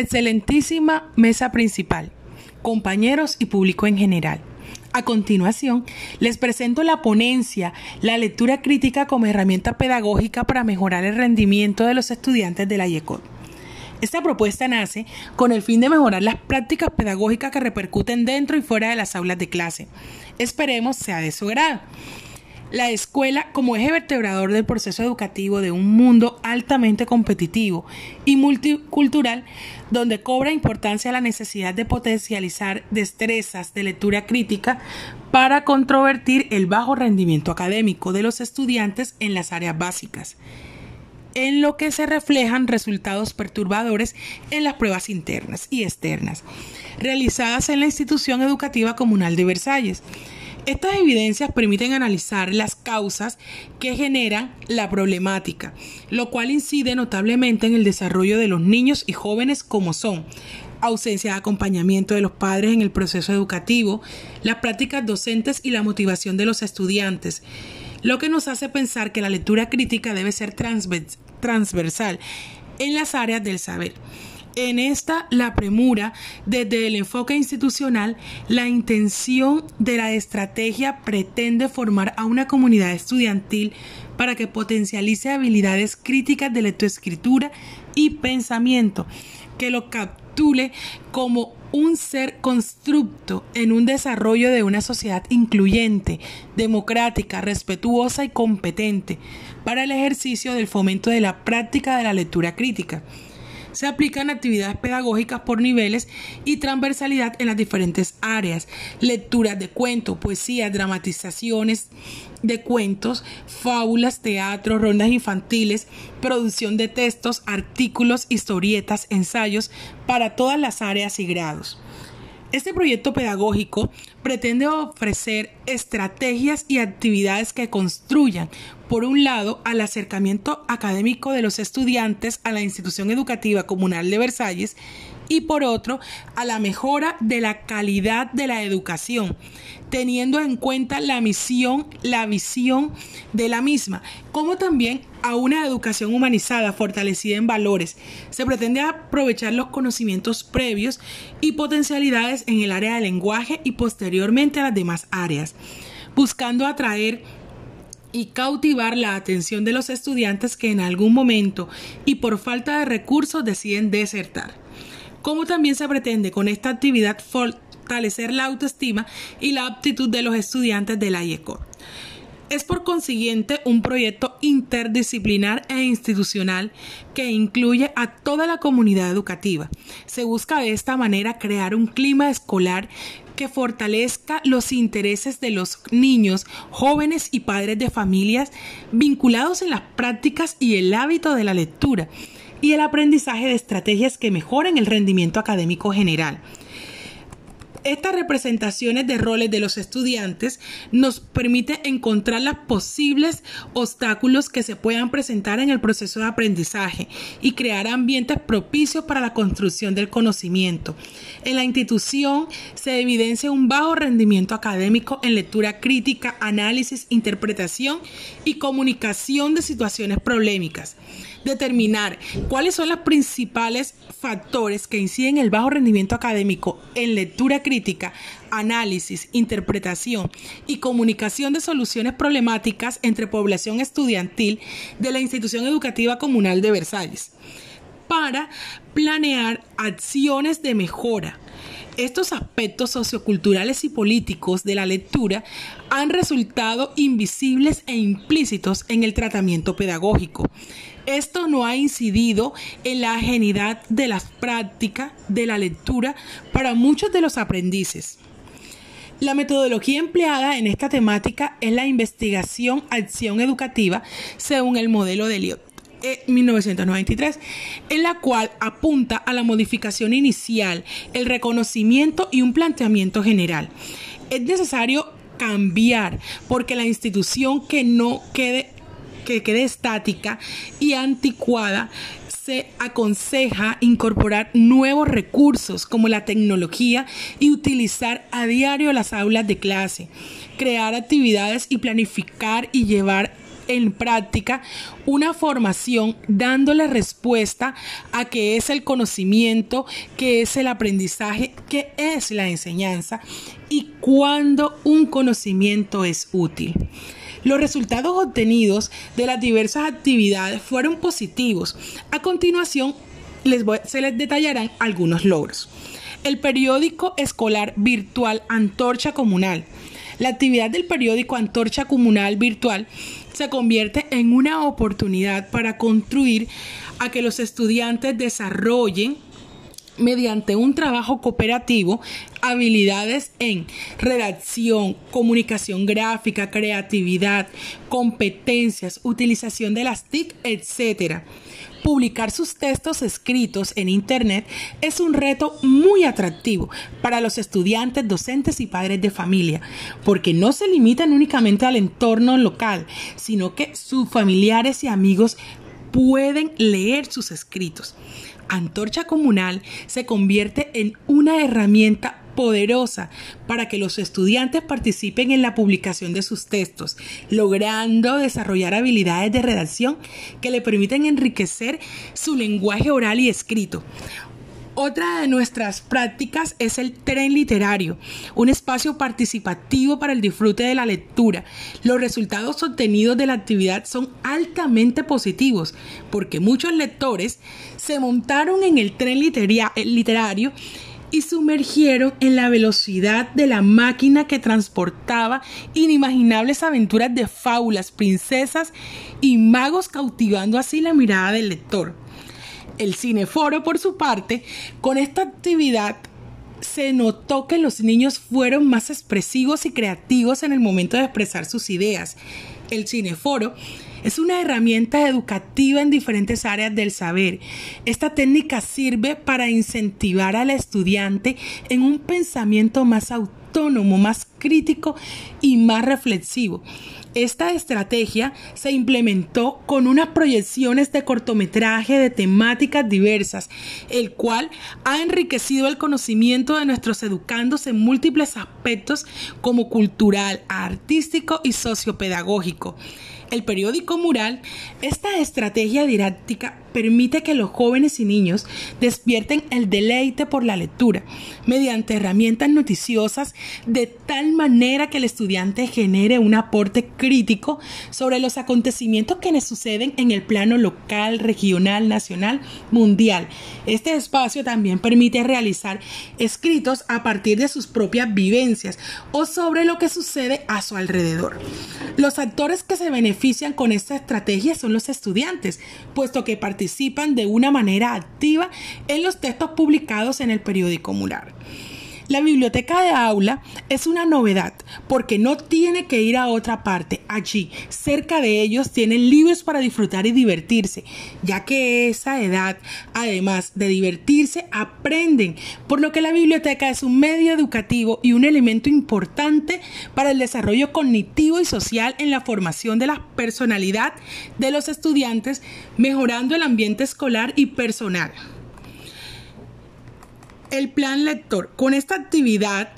Excelentísima mesa principal, compañeros y público en general. A continuación, les presento la ponencia, la lectura crítica como herramienta pedagógica para mejorar el rendimiento de los estudiantes de la IECOD. Esta propuesta nace con el fin de mejorar las prácticas pedagógicas que repercuten dentro y fuera de las aulas de clase. Esperemos sea de su agrado. La escuela, como eje vertebrador del proceso educativo de un mundo altamente competitivo y multicultural, donde cobra importancia la necesidad de potencializar destrezas de lectura crítica para controvertir el bajo rendimiento académico de los estudiantes en las áreas básicas, en lo que se reflejan resultados perturbadores en las pruebas internas y externas realizadas en la Institución Educativa Comunal de Versalles. Estas evidencias permiten analizar las causas que generan la problemática, lo cual incide notablemente en el desarrollo de los niños y jóvenes, como son ausencia de acompañamiento de los padres en el proceso educativo, las prácticas docentes y la motivación de los estudiantes, lo que nos hace pensar que la lectura crítica debe ser transversal en las áreas del saber. En esta, la premura desde el enfoque institucional, la intención de la estrategia pretende formar a una comunidad estudiantil para que potencialice habilidades críticas de lectoescritura y pensamiento, que lo capture como un ser constructo en un desarrollo de una sociedad incluyente, democrática, respetuosa y competente para el ejercicio del fomento de la práctica de la lectura crítica. Se aplican actividades pedagógicas por niveles y transversalidad en las diferentes áreas: lecturas de cuentos, poesía, dramatizaciones de cuentos, fábulas, teatro, rondas infantiles, producción de textos, artículos, historietas, ensayos, para todas las áreas y grados. Este proyecto pedagógico pretende ofrecer estrategias y actividades que construyan, por un lado, al acercamiento académico de los estudiantes a la Institución Educativa Comunal de Versalles y, por otro, a la mejora de la calidad de la educación, teniendo en cuenta la misión, la visión de la misma, como también a una educación humanizada fortalecida en valores. Se pretende aprovechar los conocimientos previos y potencialidades en el área del lenguaje y posteriormente a las demás áreas, buscando atraer y cautivar la atención de los estudiantes que en algún momento y por falta de recursos deciden desertar. Como también se pretende con esta actividad fortalecer la autoestima y la aptitud de los estudiantes de la IECOR. Es por consiguiente un proyecto interdisciplinar e institucional que incluye a toda la comunidad educativa. Se busca de esta manera crear un clima escolar que fortalezca los intereses de los niños, jóvenes y padres de familias vinculados en las prácticas y el hábito de la lectura y el aprendizaje de estrategias que mejoren el rendimiento académico general. Estas representaciones de roles de los estudiantes nos permiten encontrar los posibles obstáculos que se puedan presentar en el proceso de aprendizaje y crear ambientes propicios para la construcción del conocimiento. En la institución se evidencia un bajo rendimiento académico en lectura crítica, análisis, interpretación y comunicación de situaciones problemáticas. Determinar cuáles son los principales factores que inciden en el bajo rendimiento académico en lectura crítica, análisis, interpretación y comunicación de soluciones problemáticas entre población estudiantil de la Institución Educativa Comunal de Versalles, para planear acciones de mejora. Estos aspectos socioculturales y políticos de la lectura han resultado invisibles e implícitos en el tratamiento pedagógico. Esto no ha incidido en la ajenidad de las prácticas de la lectura para muchos de los aprendices. La metodología empleada en esta temática es la investigación-acción educativa según el modelo de Elliot, 1993, en la cual apunta a la modificación inicial, el reconocimiento y un planteamiento general. Es necesario cambiar porque la institución que quede estática y anticuada, se aconseja incorporar nuevos recursos como la tecnología y utilizar a diario las aulas de clase, crear actividades y planificar y llevar en práctica una formación dándole respuesta a qué es el conocimiento, qué es el aprendizaje, qué es la enseñanza y cuándo un conocimiento es útil. Los resultados obtenidos de las diversas actividades fueron positivos. A continuación, se les detallarán algunos logros. El periódico escolar virtual Antorcha Comunal. La actividad del periódico Antorcha Comunal virtual se convierte en una oportunidad para contribuir a que los estudiantes desarrollen mediante un trabajo cooperativo, habilidades en redacción, comunicación gráfica, creatividad, competencias, utilización de las TIC, etc. Publicar sus textos escritos en Internet es un reto muy atractivo para los estudiantes, docentes y padres de familia, porque no se limitan únicamente al entorno local, sino que sus familiares y amigos pueden leer sus escritos. Antorcha Comunal se convierte en una herramienta poderosa para que los estudiantes participen en la publicación de sus textos, logrando desarrollar habilidades de redacción que le permiten enriquecer su lenguaje oral y escrito. Otra de nuestras prácticas es el tren literario, un espacio participativo para el disfrute de la lectura. Los resultados obtenidos de la actividad son altamente positivos, porque muchos lectores se montaron en el tren literario y sumergieron en la velocidad de la máquina que transportaba inimaginables aventuras de fábulas, princesas y magos, cautivando así la mirada del lector. El cineforo, por su parte, con esta actividad se notó que los niños fueron más expresivos y creativos en el momento de expresar sus ideas. El cineforo es una herramienta educativa en diferentes áreas del saber. Esta técnica sirve para incentivar al estudiante en un pensamiento más autónomo, más crítico y más reflexivo. Esta estrategia se implementó con unas proyecciones de cortometraje de temáticas diversas, el cual ha enriquecido el conocimiento de nuestros educandos en múltiples aspectos como cultural, artístico y sociopedagógico. El periódico mural, esta estrategia didáctica permite que los jóvenes y niños despierten el deleite por la lectura mediante herramientas noticiosas, de tal manera que el estudiante genere un aporte crítico sobre los acontecimientos que le suceden en el plano local, regional, nacional, mundial. Este espacio también permite realizar escritos a partir de sus propias vivencias o sobre lo que sucede a su alrededor. Los actores que se benefician con esta estrategia son los estudiantes, puesto que participan de una manera activa en los textos publicados en el periódico mural. La biblioteca de aula es una novedad porque no tiene que ir a otra parte. Allí, cerca de ellos, tienen libros para disfrutar y divertirse, ya que esa edad, además de divertirse, aprenden, por lo que la biblioteca es un medio educativo y un elemento importante para el desarrollo cognitivo y social en la formación de la personalidad de los estudiantes, mejorando el ambiente escolar y personal. El plan lector. Con esta actividad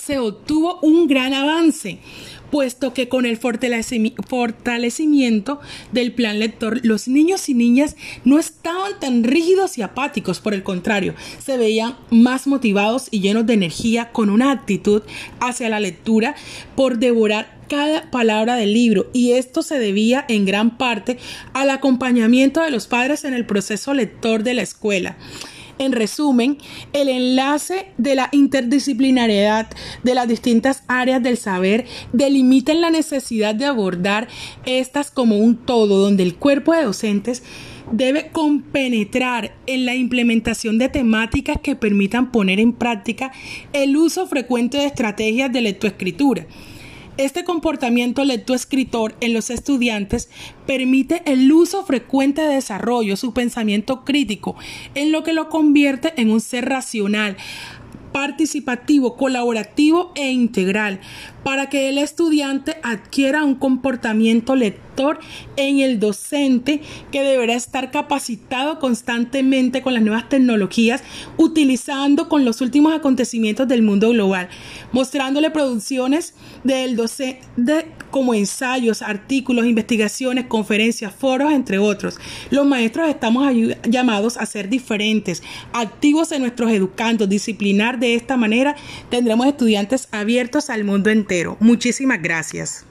se obtuvo un gran avance, puesto que con el fortalecimiento del plan lector, los niños y niñas no estaban tan rígidos y apáticos. Por el contrario, se veían más motivados y llenos de energía, con una actitud hacia la lectura por devorar cada palabra del libro, y esto se debía en gran parte al acompañamiento de los padres en el proceso lector de la escuela. En resumen, el enlace de la interdisciplinariedad de las distintas áreas del saber delimita la necesidad de abordar estas como un todo, donde el cuerpo de docentes debe compenetrar en la implementación de temáticas que permitan poner en práctica el uso frecuente de estrategias de lectoescritura. Este comportamiento lectoescritor en los estudiantes permite el uso frecuente de desarrollo, su pensamiento crítico, en lo que lo convierte en un ser racional, participativo, colaborativo e integral, para que el estudiante adquiera un comportamiento lector factor en el docente que deberá estar capacitado constantemente con las nuevas tecnologías, utilizando con los últimos acontecimientos del mundo global, mostrándole producciones del docente como ensayos, artículos, investigaciones, conferencias, foros, entre otros. Los maestros estamos llamados a ser diferentes, activos en nuestros educandos, disciplinar de esta manera. Tendremos estudiantes abiertos al mundo entero. Muchísimas gracias.